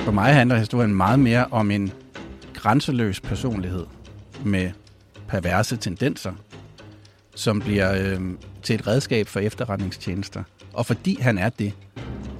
For mig handler historien meget mere om en grænseløs personlighed med perverse tendenser, som bliver til et redskab for efterretningstjenester. Og fordi han er det,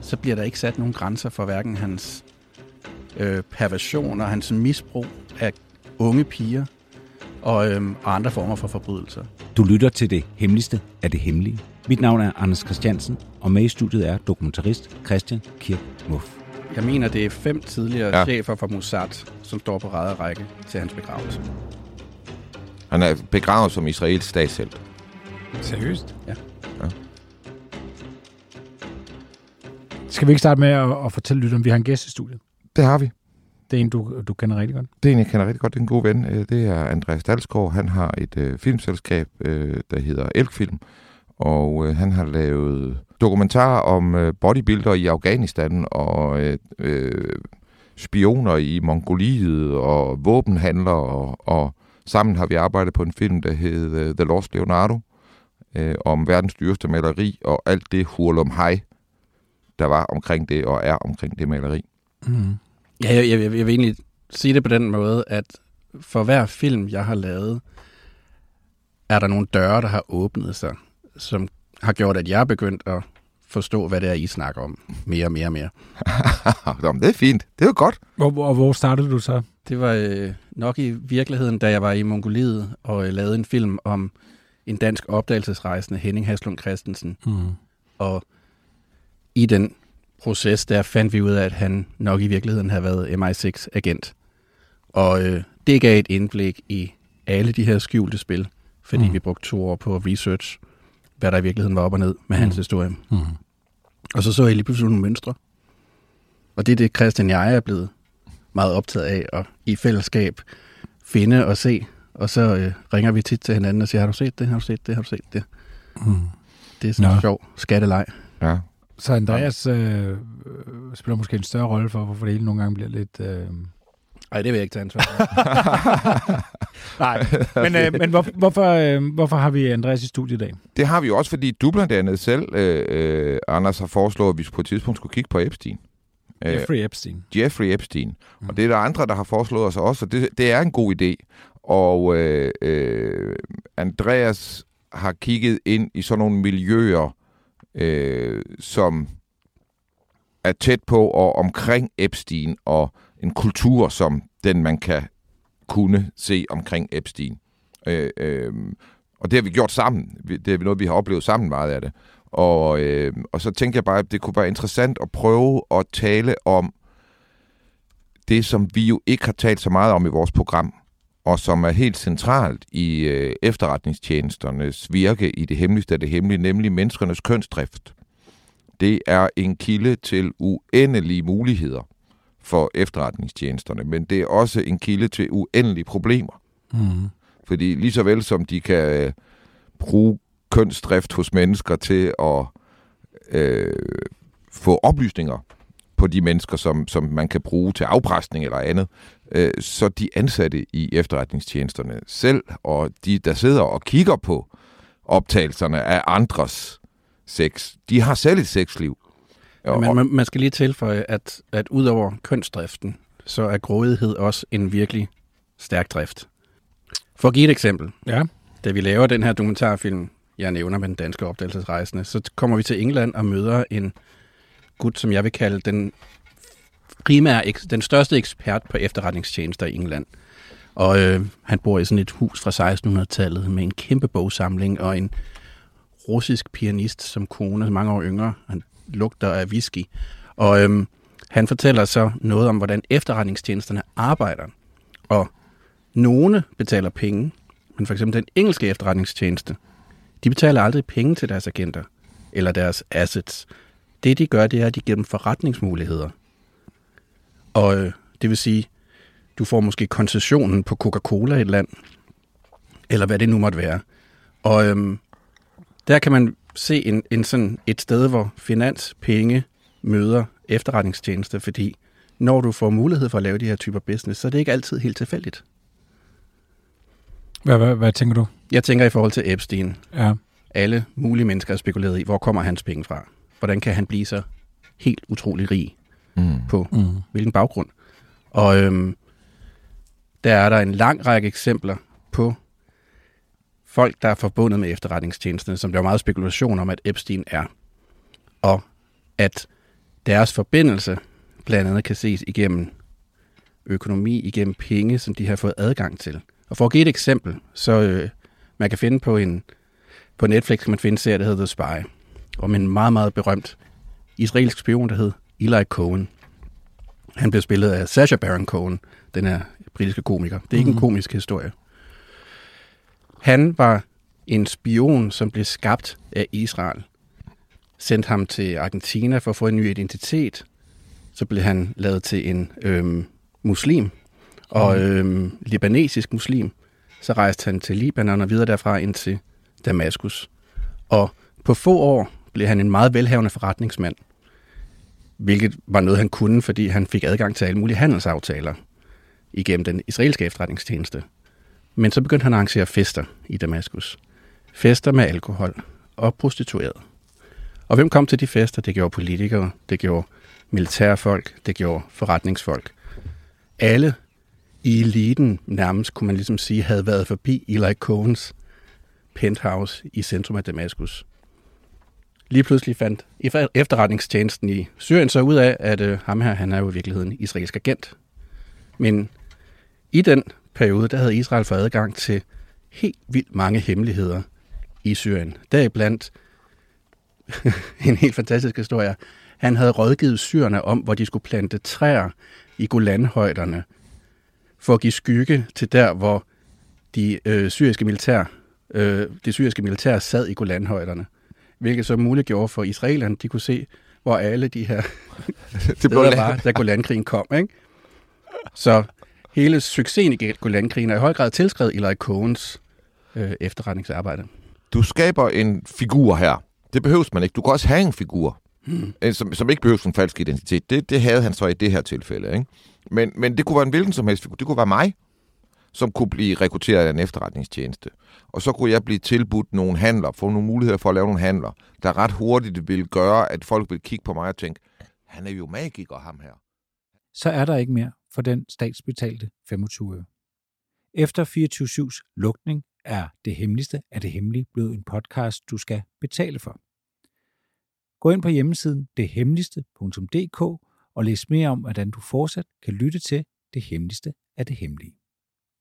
så bliver der ikke sat nogen grænser for hverken hans perversion og hans misbrug af unge piger og andre former for forbrydelser. Du lytter til det hemmeligste af det hemmelige. Mit navn er Anders Christiansen, og med i studiet er dokumentarist Christian Kirk Muff. Jeg mener, det er 5 tidligere chefer fra Mossad, som står på række til hans begravelse. Han er begravet som israelsk statshelt. Seriøst? Ja. Skal vi ikke starte med at fortælle lytterne, om vi har en gæst i studiet? Det har vi. Det er en, du kender rigtig godt? Det er en, jeg kender rigtig godt. Det er en god ven. Det er Andreas Dalsgaard. Han har et filmselskab, der hedder Elkfilm. Og han har lavet dokumentarer om bodybuildere i Afghanistan og spioner i Mongoliet og våbenhandlere. Og sammen har vi arbejdet på en film, der hed The Lost Leonardo, om verdens dyreste maleri og alt det hurlumhej, der var omkring det og er omkring det maleri. Mm. Ja, jeg vil egentlig sige det på den måde, at for hver film, jeg har lavet, er der nogle døre, der har åbnet sig, som har gjort, at jeg er begyndt at forstå, hvad det er, I snakker om. Mere. Det er fint. Det er jo godt. Hvor startede du så? Det var nok i virkeligheden, da jeg var i Mongoliet og lavede en film om en dansk opdagelsesrejsende, Henning Haslund Christensen. Mm. Og i den proces, der fandt vi ud af, at han nok i virkeligheden havde været MI6-agent. Og det gav et indblik i alle de her skjulte spil, fordi vi brugte 2 år på research, hvad der i virkeligheden var op og ned med hans historie. Mm. Og så jeg lige pludselig nogle mønstre. Og det er det, Christian og jeg er blevet meget optaget af, og i fællesskab finde og se. Og så ringer vi tit til hinanden og siger, har du set det? Mm. Det er sådan en sjov skatteleg. Ja. Så Andreas spiller måske en større rolle for, hvorfor det hele nogle gange bliver lidt... Nej, det vil jeg ikke tage ansvar for. Nej, men hvorfor har vi Andreas i studiet i dag? Det har vi jo også, fordi du blandt andet selv, Anders, har foreslået, at vi på et tidspunkt skulle kigge på Epstein. Jeffrey Epstein. Mm. Og det er der andre, der har foreslået os også, og det er en god idé. Og Andreas har kigget ind i sådan nogle miljøer, som er tæt på og omkring Epstein og en kultur, som den man kan kunne se omkring Epstein. Og det har vi gjort sammen. Det er noget, vi har oplevet sammen meget af det. Og så tænker jeg bare, at det kunne være interessant at prøve at tale om det, som vi jo ikke har talt så meget om i vores program, og som er helt centralt i efterretningstjenesternes virke i det hemmeligste af det hemmelige, nemlig menneskernes kønsdrift. Det er en kilde til uendelige muligheder for efterretningstjenesterne, men det er også en kilde til uendelige problemer. Mm. Fordi lige så vel som de kan bruge kønsdrift hos mennesker til at få oplysninger på de mennesker, som man kan bruge til afpresning eller andet, så de ansatte i efterretningstjenesterne selv, og de, der sidder og kigger på optagelserne af andres sex, de har selv et sexliv. Man skal lige tilføje, at ud over kønsdriften, så er grådighed også en virkelig stærk drift. For at give et eksempel. Ja. Da vi laver den her dokumentarfilm, jeg nævner med den danske opdagelsesrejsende, så kommer vi til England og møder en gut, som jeg vil kalde den største ekspert på efterretningstjenester i England. Og han bor i sådan et hus fra 1600-tallet med en kæmpe bogsamling og en russisk pianist som kone, mange år yngre. Han lugter af whisky. Og han fortæller så noget om, hvordan efterretningstjenesterne arbejder. Og nogle betaler penge, men for eksempel den engelske efterretningstjeneste, de betaler aldrig penge til deres agenter eller deres assets. Det, de gør, det er, at de giver dem forretningsmuligheder. Og det vil sige, du får måske koncessionen på Coca-Cola i et land, eller hvad det nu måtte være. Og der kan man se en sådan et sted, hvor finans, penge møder efterretningstjeneste, fordi når du får mulighed for at lave de her typer business, så er det ikke altid helt tilfældigt. Hvad tænker du? Jeg tænker i forhold til Epstein. Ja. Alle mulige mennesker er spekuleret i, hvor kommer hans penge fra? Hvordan kan han blive så helt utrolig rig på hvilken baggrund? Og der er der en lang række eksempler på folk, der er forbundet med efterretningstjenesterne, som der er meget spekulation om, at Epstein er. Og at deres forbindelse blandt andet kan ses igennem økonomi, igennem penge, som de har fået adgang til. Og for at give et eksempel, så man kan finde på Netflix, kan man finde en serie, der hedder The Spy, om en meget, meget berømt israelsk spion, der hed Eli Cohen. Han blev spillet af Sacha Baron Cohen, den her britiske komiker. Det er ikke en komisk historie. Han var en spion, som blev skabt af Israel. Sendte ham til Argentina for at få en ny identitet. Så blev han lavet til en muslim, og libanesisk muslim. Så rejste han til Libanon og videre derfra ind til Damaskus. Og på få år blev han en meget velhavende forretningsmand, hvilket var noget, han kunne, fordi han fik adgang til alle mulige handelsaftaler igennem den israelske efterretningstjeneste. Men så begyndte han at arrangere fester i Damaskus. Fester med alkohol og prostituerede. Og hvem kom til de fester? Det gjorde politikere, det gjorde militærfolk, det gjorde forretningsfolk. Alle i eliten nærmest, kunne man ligesom sige, havde været forbi Eli Cohens penthouse i centrum af Damaskus. Lige pludselig fandt efterretningstjenesten i Syrien så ud af, at ham her, han er jo i virkeligheden israelsk agent. Men i den periode, der havde Israel fået adgang til helt vildt mange hemmeligheder i Syrien. Deriblandt en helt fantastisk historie. Han havde rådgivet syrerne om, hvor de skulle plante træer i Golanhøjderne for at give skygge til der, hvor det syriske militær sad i Golanhøjderne. Hvilket så muliggjorde for israelerne, de kunne se, hvor alle de her steder var, da Golan-krigen kom. Ikke? Så hele succesen i Golan-krigen er i høj grad tilskrevet Eli Cohens efterretningsarbejde. Du skaber en figur her. Det behøves man ikke. Du kan også have en figur, som ikke behøves en falsk identitet. Det havde han så i det her tilfælde. Ikke? Men det kunne være en hvilken som helst figur. Det kunne være mig, som kunne blive rekrutteret af en efterretningstjeneste. Og så kunne jeg blive tilbudt nogle handler, få nogle muligheder for at lave nogle handler, der ret hurtigt ville gøre, at folk ville kigge på mig og tænke, han er jo magiker, ham her. Så er der ikke mere for den statsbetalte 25 øre. Efter 24/7's lukning er Det Hemmeligste af det Hemmelige blevet en podcast, du skal betale for. Gå ind på hjemmesiden dethemmeligste.dk og læs mere om, hvordan du fortsat kan lytte til Det Hemmeligste af det Hemmelige.